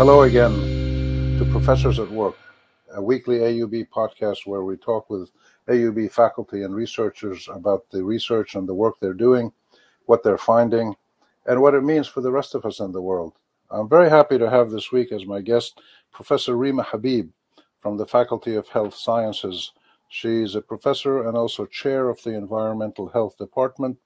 Hello again to Professors at Work, a weekly AUB podcast where we talk with AUB faculty and researchers about the research and the work they're doing, what they're finding, and what it means for the rest of us in the world. I'm very happy to have this week as my guest Professor Rima Habib from the Faculty of Health Sciences. She's a professor and also chair of the Environmental Health Department,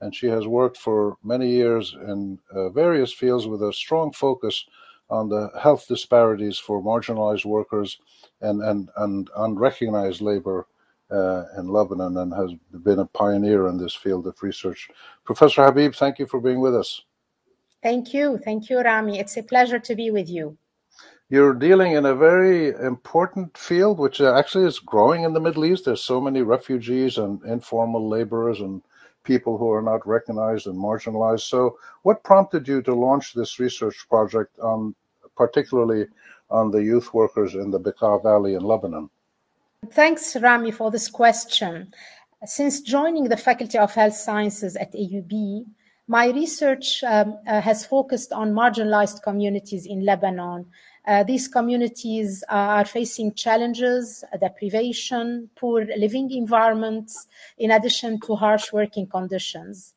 and she has worked for many years in various fields with a strong focus on the health disparities for marginalized workers and unrecognized labor in Lebanon, and has been a pioneer in this field of research. Professor Habib, thank you for being with us. Thank you. Thank you, Rami. It's a pleasure to be with you. You're dealing in a very important field, which actually is growing in the Middle East. There's so many refugees and informal laborers and people who are not recognized and marginalized. So what prompted you to launch this research project, particularly on the youth workers in the Bekaa Valley in Lebanon? Thanks, Rami, for this question. Since joining the Faculty of Health Sciences at AUB, my research has focused on marginalized communities in Lebanon. These communities are facing challenges, deprivation, poor living environments, in addition to harsh working conditions.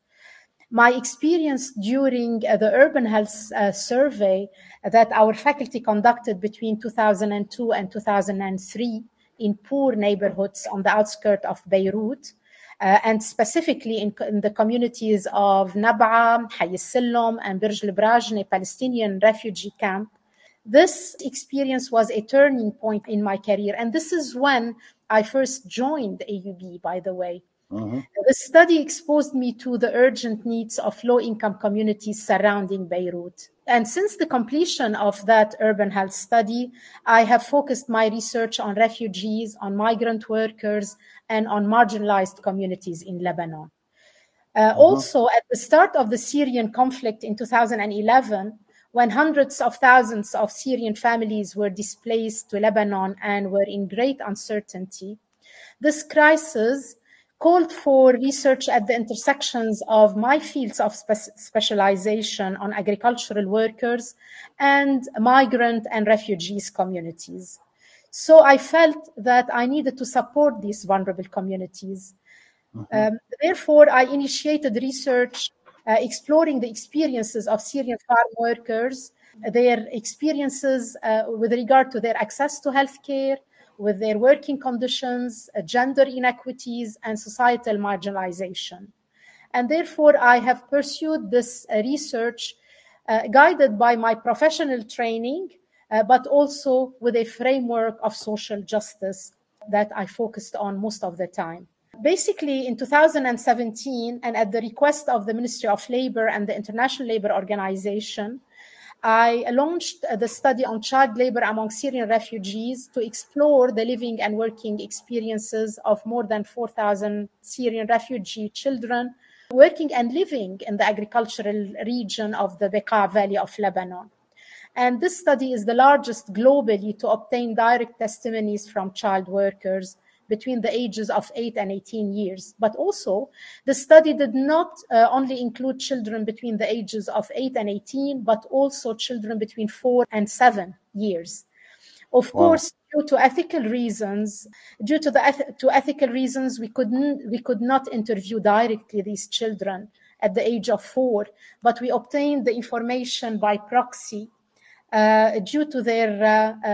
My experience during the urban health survey that our faculty conducted between 2002 and 2003 in poor neighborhoods on the outskirts of Beirut, and specifically in the communities of Nab'a, Hayy Sillom, and Birj al-Brajne Palestinian refugee camp. This experience was a turning point in my career, and this is when I first joined AUB, by the way. The study exposed me to the urgent needs of low-income communities surrounding Beirut. And since the completion of that urban health study, I have focused my research on refugees, on migrant workers, and on marginalized communities in Lebanon. Also, at the start of the Syrian conflict in 2011, when hundreds of thousands of Syrian families were displaced to Lebanon and were in great uncertainty, this crisis called for research at the intersections of my fields of specialization on agricultural workers and migrant and refugees communities. So I felt that I needed to support these vulnerable communities. Therefore, I initiated research exploring the experiences of Syrian farm workers, their experiences with regard to their access to healthcare, with their working conditions, gender inequities, and societal marginalization. And therefore, I have pursued this research guided by my professional training, but also with a framework of social justice that I focused on most of the time. Basically, in 2017, and at the request of the Ministry of Labor and the International Labor Organization, I launched the study on child labor among Syrian refugees to explore the living and working experiences of more than 4,000 Syrian refugee children working and living in the agricultural region of the Bekaa Valley of Lebanon. And this study is the largest globally to obtain direct testimonies from child workers between the ages of 8 and 18 years. But also, the study did not only include children between the ages of 8 and 18, but also children between 4 and 7 years. Of course, due to ethical reasons, we could not interview directly these children at the age of 4, but we obtained the information by proxy due to their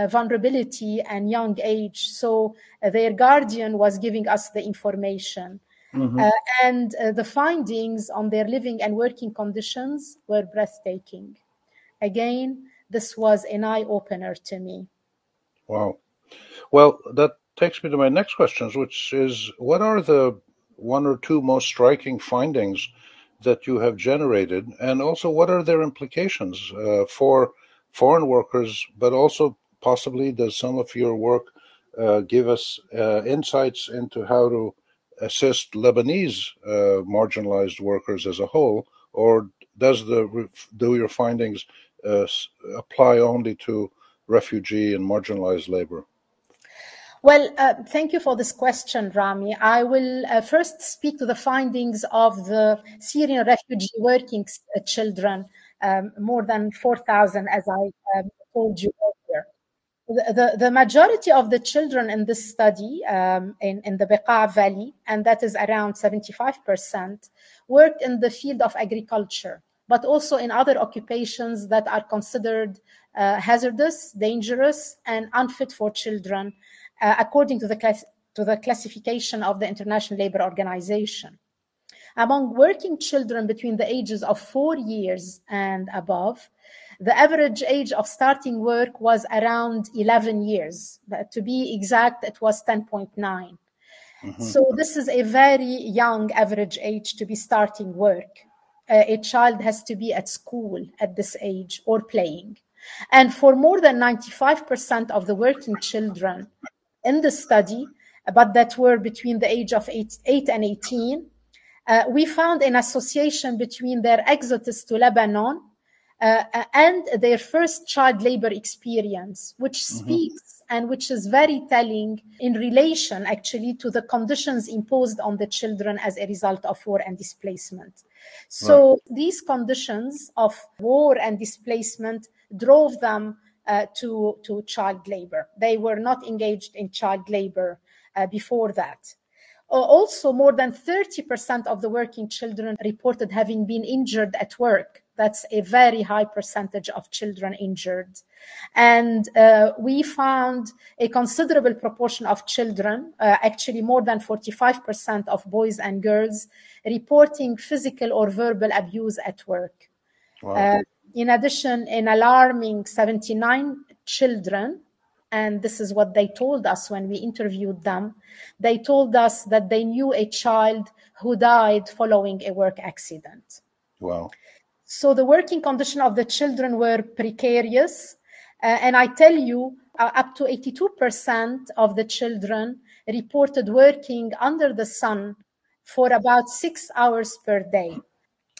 vulnerability and young age. So their guardian was giving us the information. The findings on their living and working conditions were breathtaking. Again, this was an eye-opener to me. Wow. Well, that takes me to my next questions, which is, what are the one or two most striking findings that you have generated? And also, what are their implications for foreign workers, but also possibly does some of your work give us insights into how to assist Lebanese marginalized workers as a whole, or do your findings apply only to refugee and marginalized labor? Well, thank you for this question, Rami. I will first speak to the findings of the Syrian refugee working children, more than 4,000, as I told you earlier. The majority of the children in this study in the Bekaa Valley, and that is around 75%, worked in the field of agriculture, but also in other occupations that are considered hazardous, dangerous, and unfit for children, according to the classification of the International Labor Organization. Among working children between the ages of 4 years and above, the average age of starting work was around 11 years. But to be exact, it was 10.9. Mm-hmm. So this is a very young average age to be starting work. A child has to be at school at this age or playing. And for more than 95% of the working children in the study, but that were between the age of 8 and 18, we found an association between their exodus to Lebanon and their first child labor experience, which mm-hmm. speaks and which is very telling in relation, actually, to the conditions imposed on the children as a result of war and displacement. So right. These conditions of war and displacement drove them to child labor. They were not engaged in child labor before that. Also, more than 30% of the working children reported having been injured at work. That's a very high percentage of children injured. And we found a considerable proportion of children, actually more than 45% of boys and girls, reporting physical or verbal abuse at work. Wow. In addition, an alarming 79 children, and this is what they told us when we interviewed them. They told us that they knew a child who died following a work accident. Wow. So the working conditions of the children were precarious. And I tell you, up to 82% of the children reported working under the sun for about 6 hours per day.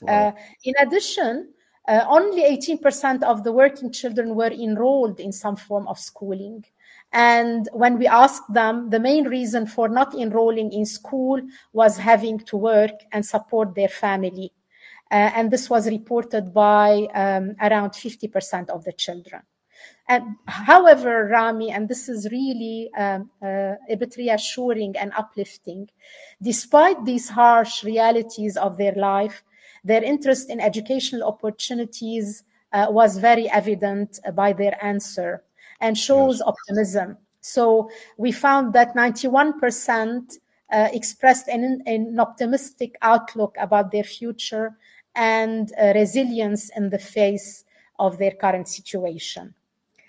Wow. In addition, only 18% of the working children were enrolled in some form of schooling. And when we asked them, the main reason for not enrolling in school was having to work and support their family. And this was reported by around 50% of the children. And however, Rami, and this is really a bit reassuring and uplifting, despite these harsh realities of their life, their interest in educational opportunities was very evident by their answer and shows yes. optimism. So we found that 91% expressed an optimistic outlook about their future and resilience in the face of their current situation.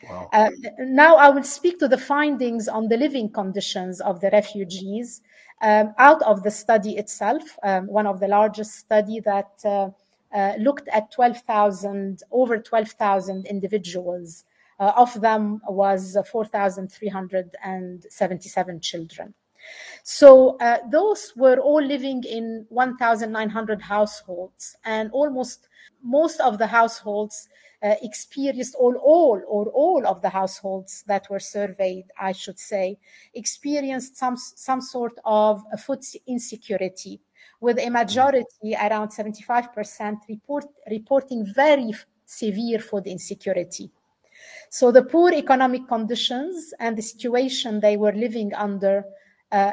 Wow. Now I will speak to the findings on the living conditions of the refugees out of the study itself, one of the largest study that looked at over 12,000 individuals. Of them was 4,377 children. So those were all living in 1,900 households, and most of the households experienced all of the households that were surveyed, I should say, experienced some sort of food insecurity, with a majority, around 75%, reporting very severe food insecurity. So the poor economic conditions and the situation they were living under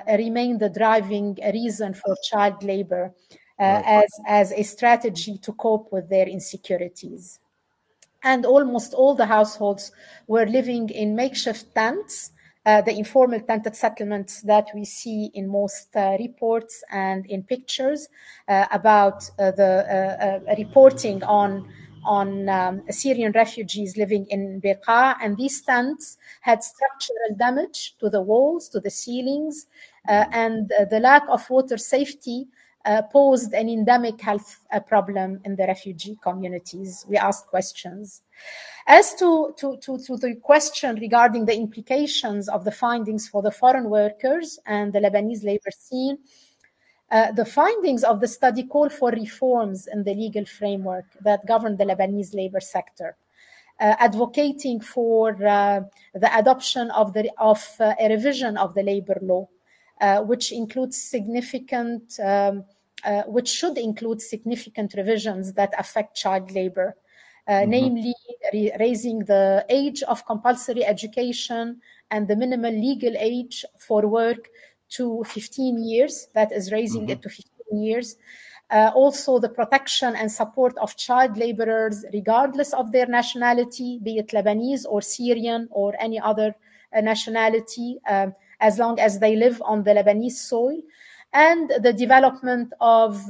remain the driving reason for child labor as a strategy to cope with their insecurities. And almost all the households were living in makeshift tents, the informal tented settlements that we see in most reports and in pictures about the reporting on Syrian refugees living in Bekaa. And these tents had structural damage to the walls, to the ceilings, and the lack of water safety posed an endemic health problem in the refugee communities. We asked questions. As to the question regarding the implications of the findings for the foreign workers and the Lebanese labor scene, the findings of the study call for reforms in the legal framework that govern the Lebanese labor sector, advocating for the adoption of a revision of the labor law, which should include significant revisions that affect child labor, namely raising the age of compulsory education and the minimal legal age for work to 15 years, that is raising it to 15 years. Also, the protection and support of child laborers, regardless of their nationality, be it Lebanese or Syrian or any other nationality, as long as they live on the Lebanese soil, and the development of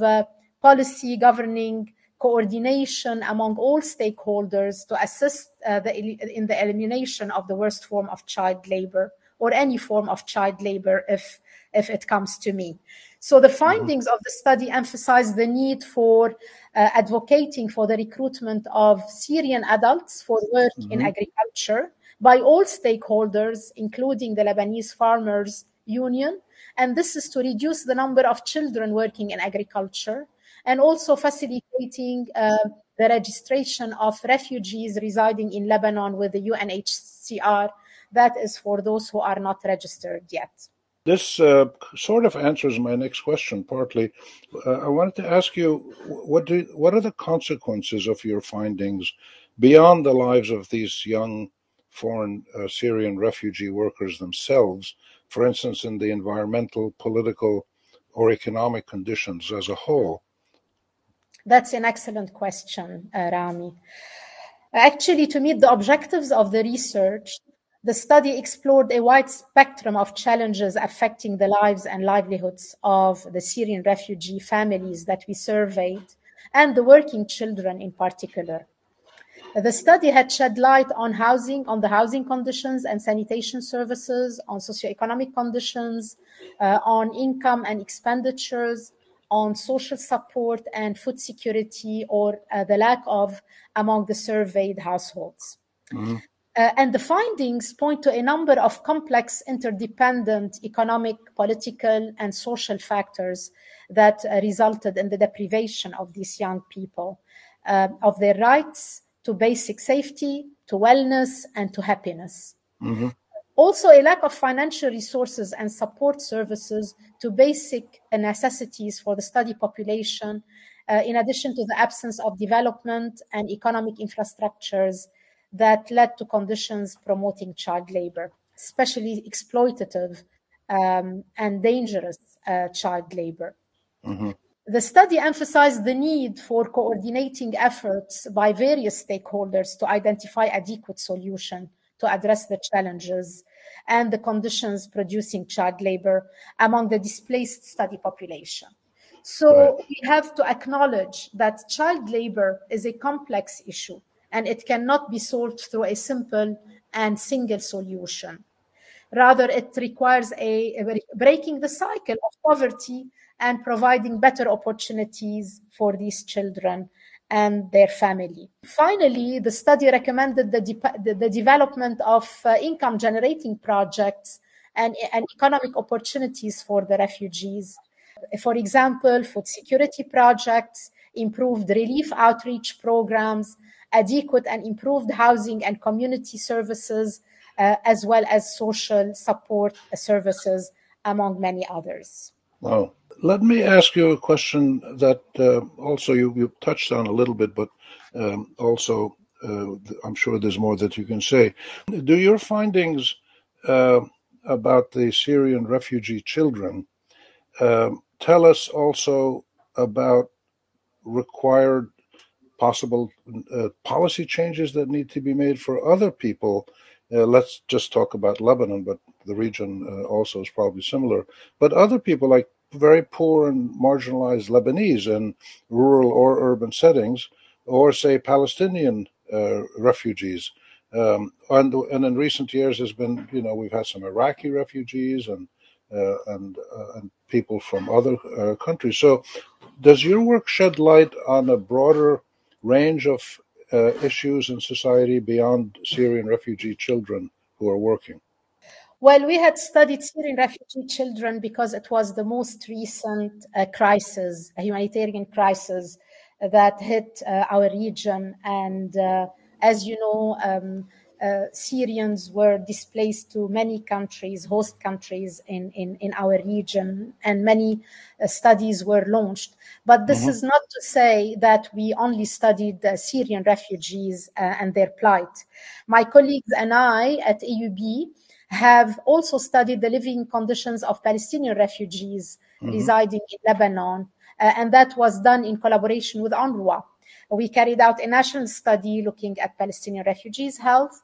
policy governing coordination among all stakeholders to assist in the elimination of the worst form of child labor or any form of child labor if it comes to me. So the findings of the study emphasize the need for advocating for the recruitment of Syrian adults for work in agriculture by all stakeholders, including the Lebanese Farmers Union. And this is to reduce the number of children working in agriculture, and also facilitating the registration of refugees residing in Lebanon with the UNHCR. That is for those who are not registered yet. This sort of answers my next question, partly. I wanted to ask you, what are the consequences of your findings beyond the lives of these young foreign Syrian refugee workers themselves, for instance, in the environmental, political, or economic conditions as a whole? That's an excellent question, Rami. Actually, to meet the objectives of the research, the study explored a wide spectrum of challenges affecting the lives and livelihoods of the Syrian refugee families that we surveyed, and the working children in particular. The study had shed light on housing, on the housing conditions and sanitation services, on socioeconomic conditions, on income and expenditures, on social support and food security, or the lack of, among the surveyed households. And the findings point to a number of complex, interdependent economic, political, and social factors that resulted in the deprivation of these young people of their rights to basic safety, to wellness, and to happiness. Also, a lack of financial resources and support services to basic necessities for the study population, in addition to the absence of development and economic infrastructures that led to conditions promoting child labor, especially exploitative and dangerous child labor. The study emphasized the need for coordinating efforts by various stakeholders to identify adequate solutions to address the challenges and the conditions producing child labor among the displaced study population. So we have to acknowledge that child labor is a complex issue, and it cannot be solved through a simple and single solution. Rather, it requires a breaking the cycle of poverty and providing better opportunities for these children and their family. Finally, the study recommended the development of income-generating projects and economic opportunities for the refugees. For example, food security projects, improved relief outreach programs, adequate and improved housing and community services, as well as social support services, among many others. Wow. Let me ask you a question that also you touched on a little bit, but also I'm sure there's more that you can say. Do your findings about the Syrian refugee children tell us also about required possible policy changes that need to be made for other people? Let's just talk about Lebanon, but the region also is probably similar. But other people, like very poor and marginalized Lebanese in rural or urban settings, or say Palestinian refugees. And in recent years, there's been, we've had some Iraqi refugees and people from other countries. So does your work shed light on a broader range of issues in society beyond Syrian refugee children who are working? Well, we had studied Syrian refugee children because it was the most recent crisis, a humanitarian crisis that hit our region. And as you know, Syrians were displaced to many countries, host countries in our region, and many studies were launched. But this is not to say that we only studied Syrian refugees and their plight. My colleagues and I at AUB have also studied the living conditions of Palestinian refugees residing in Lebanon, and that was done in collaboration with UNRWA. We carried out a national study looking at Palestinian refugees' health.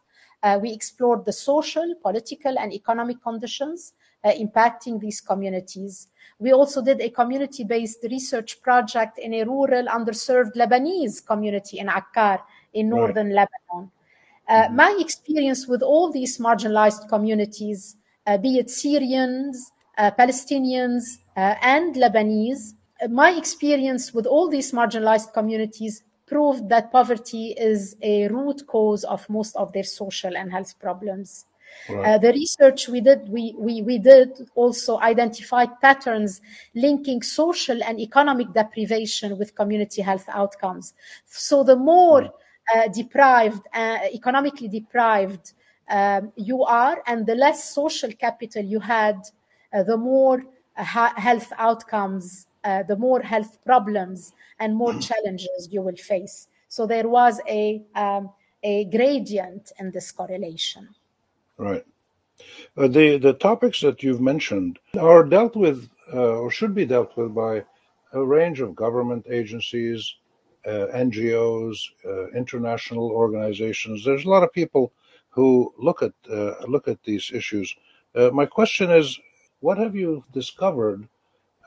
We explored the social, political, and economic conditions impacting these communities. We also did a community-based research project in a rural, underserved Lebanese community in Akkar, in northern Lebanon. My experience with all these marginalized communities, be it Syrians, Palestinians, and Lebanese, my experience with all these marginalized communities proved that poverty is a root cause of most of their social and health problems. The research we did, we did also identified patterns linking social and economic deprivation with community health outcomes. So the more economically deprived you are, and the less social capital you had, the more health outcomes, the more health problems and more challenges you will face. So there was a gradient in this correlation. Right. The topics that you've mentioned are dealt with or should be dealt with by a range of government agencies, NGOs, international organizations. There's a lot of people who look at these issues. My question is, what have you discovered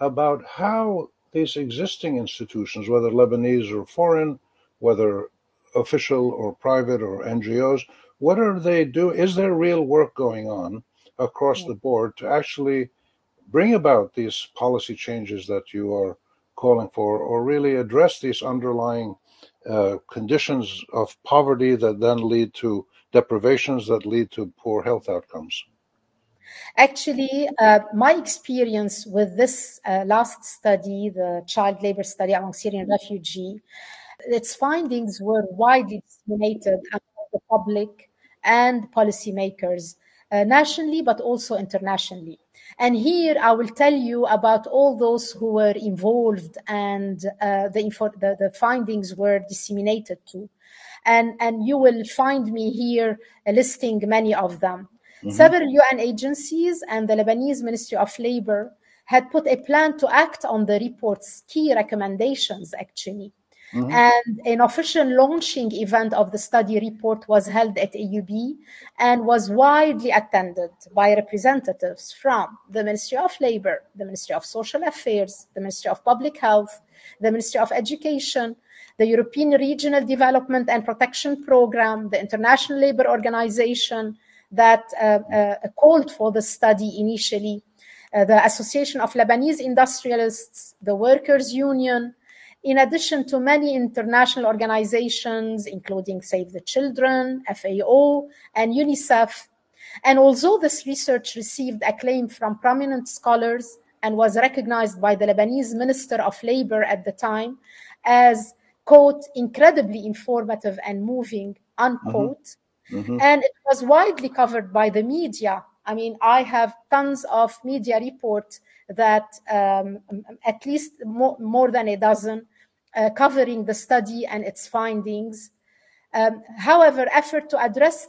about how these existing institutions, whether Lebanese or foreign, whether official or private or NGOs, what are they doing? Is there real work going on across the board to actually bring about these policy changes that you are calling for, or really address these underlying conditions of poverty that then lead to deprivations that lead to poor health outcomes? Actually, my experience with this last study, the child labor study among Syrian refugees, its findings were widely disseminated among the public and policymakers, nationally but also internationally. And here I will tell you about all those who were involved and the findings were disseminated to. And you will find me here listing many of them. Several UN agencies and the Lebanese Ministry of Labor had put a plan to act on the report's key recommendations, actually. And an official launching event of the study report was held at AUB and was widely attended by representatives from the Ministry of Labor, the Ministry of Social Affairs, the Ministry of Public Health, the Ministry of Education, the European Regional Development and Protection Program, the International Labor Organization, that called for the study initially, the Association of Lebanese Industrialists, the Workers' Union, in addition to many international organizations, including Save the Children, FAO, and UNICEF. And although this research received acclaim from prominent scholars and was recognized by the Lebanese Minister of Labor at the time as, quote, incredibly informative and moving, unquote, and it was widely covered by the media. I mean, I have tons of media reports that at least more than a dozen covering the study and its findings. However, effort to address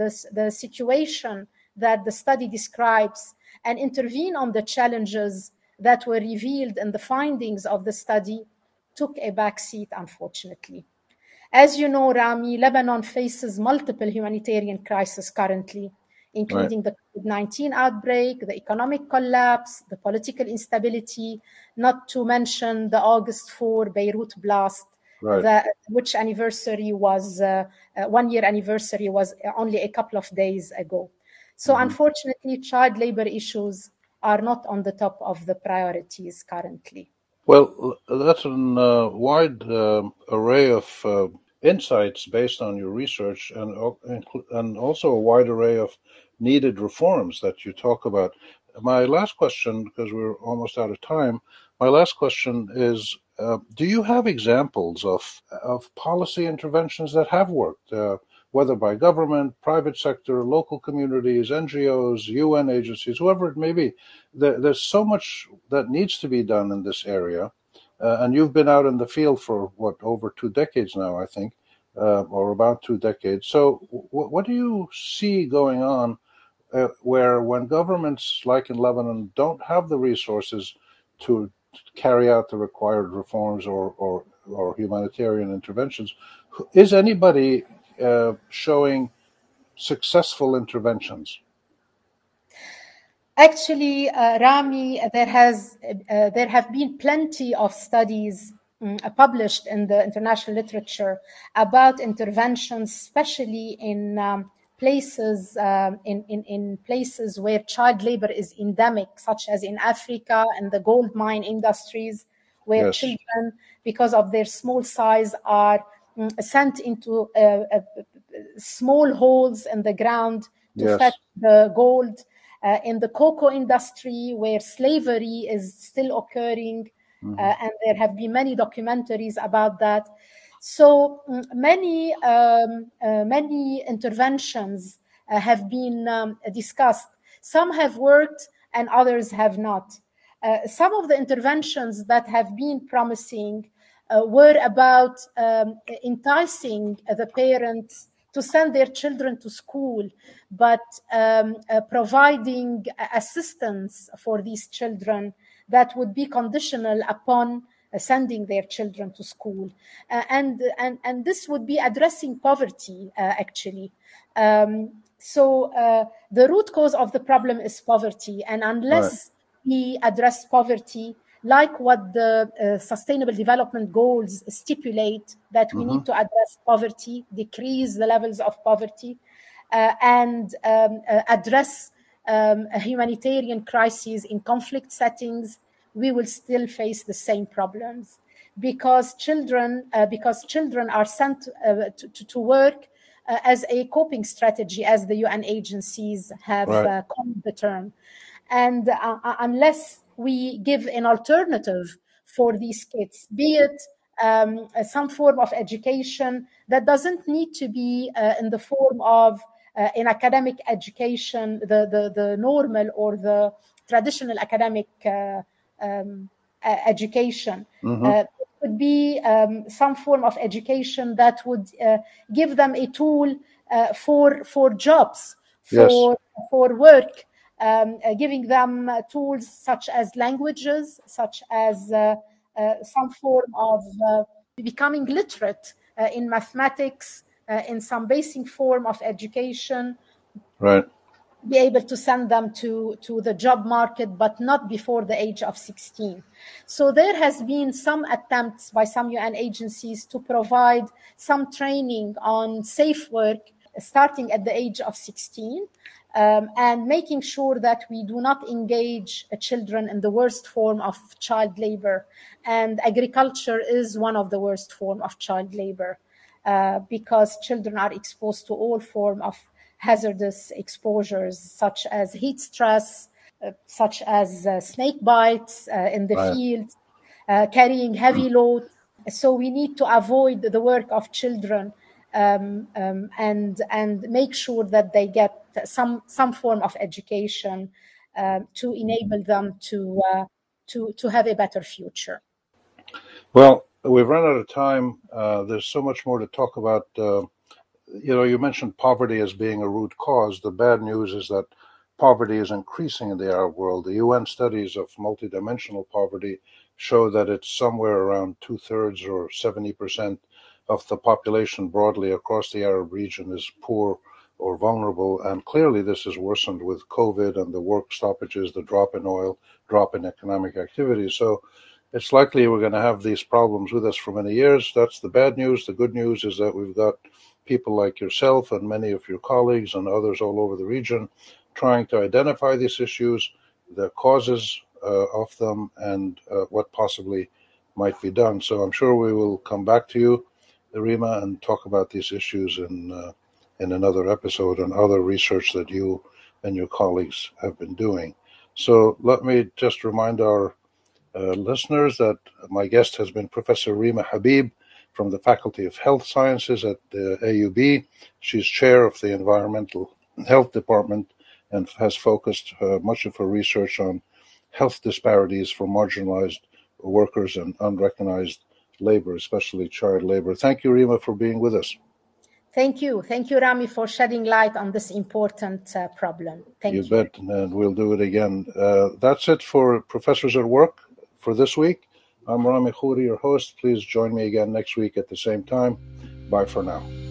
the situation that the study describes and intervene on the challenges that were revealed in the findings of the study took a backseat, unfortunately. As you know, Rami, Lebanon faces multiple humanitarian crises currently, including the COVID-19 outbreak, the economic collapse, the political instability, not to mention the August 4 Beirut blast, which anniversary was, 1 year anniversary was only a couple of days ago. So unfortunately, child labor issues are not on the top of the priorities currently. Well, that's a wide array of insights based on your research, and also a wide array of needed reforms that you talk about. My last question, because we're almost out of time, my last question is, do you have examples of policy interventions that have worked? whether by government, private sector, local communities, NGOs, UN agencies, whoever it may be. There's so much that needs to be done in this area. And you've been out in the field for, what, over 2 decades now, I think, or about 2 decades. So what do you see going on where when governments, like in Lebanon, don't have the resources to carry out the required reforms or humanitarian interventions? Is anybody showing successful interventions? Actually, Rami, there have been plenty of studies published in the international literature about interventions, especially in places where child labor is endemic, such as in Africa and the gold mine industries, where yes. children, because of their small size, are sent into small holes in the ground to yes. fetch the gold. In the cocoa industry, where slavery is still occurring, mm-hmm. And there have been many documentaries about that. So many interventions have been discussed. Some have worked and others have not. Some of the interventions that have been promising were about enticing the parents to send their children to school, but providing assistance for these children that would be conditional upon sending their children to school. And this would be addressing poverty, actually. So the root cause of the problem is poverty. And unless right. we address poverty, like what the Sustainable Development Goals stipulate, that we mm-hmm. need to address poverty, decrease the levels of poverty, and address a humanitarian crises in conflict settings, we will still face the same problems. Because children are sent to work as a coping strategy, as the UN agencies have right. Coined the term. And unless we give an alternative for these kids, be it some form of education that doesn't need to be in the form of an academic education, the normal or the traditional academic education. Mm-hmm. It could be some form of education that would give them a tool for jobs, for work. Giving them tools such as languages, such as some form of becoming literate in mathematics, in some basic form of education. Right. Be able to send them to the job market, but not before the age of 16. So there has been some attempts by some UN agencies to provide some training on safe work starting at the age of 16. And making sure that we do not engage children in the worst form of child labor. And agriculture is one of the worst form of child labor because children are exposed to all form of hazardous exposures, such as heat stress, such as snake bites in the right. fields, carrying heavy loads. So we need to avoid the work of children and make sure that they get some form of education to enable them to have a better future. Well, we've run out of time. There's so much more to talk about. You mentioned poverty as being a root cause. The bad news is that poverty is increasing in the Arab world. The UN studies of multidimensional poverty show that it's somewhere around 2/3 or 70% of the population broadly across the Arab region is poor or vulnerable, and clearly this is worsened with COVID and the work stoppages, the drop in oil, drop in economic activity. So it's likely we're going to have these problems with us for many years. That's the bad news. The good news is that we've got people like yourself and many of your colleagues and others all over the region trying to identify these issues, the causes of them, and what possibly might be done. So I'm sure we will come back to you, Rima, and talk about these issues in another episode and other research that you and your colleagues have been doing. So let me just remind our listeners that my guest has been Professor Rima Habib from the Faculty of Health Sciences at the AUB. She's chair of the Environmental Health Department and has focused much of her research on health disparities for marginalized workers and unrecognized labor, especially child labor. Thank you, Rima, for being with us. Thank you. Thank you, Rami, for shedding light on this important problem. Thank you. You bet, and we'll do it again. That's it for Professors at Work for this week. I'm Rami Khouri, your host. Please join me again next week at the same time. Bye for now.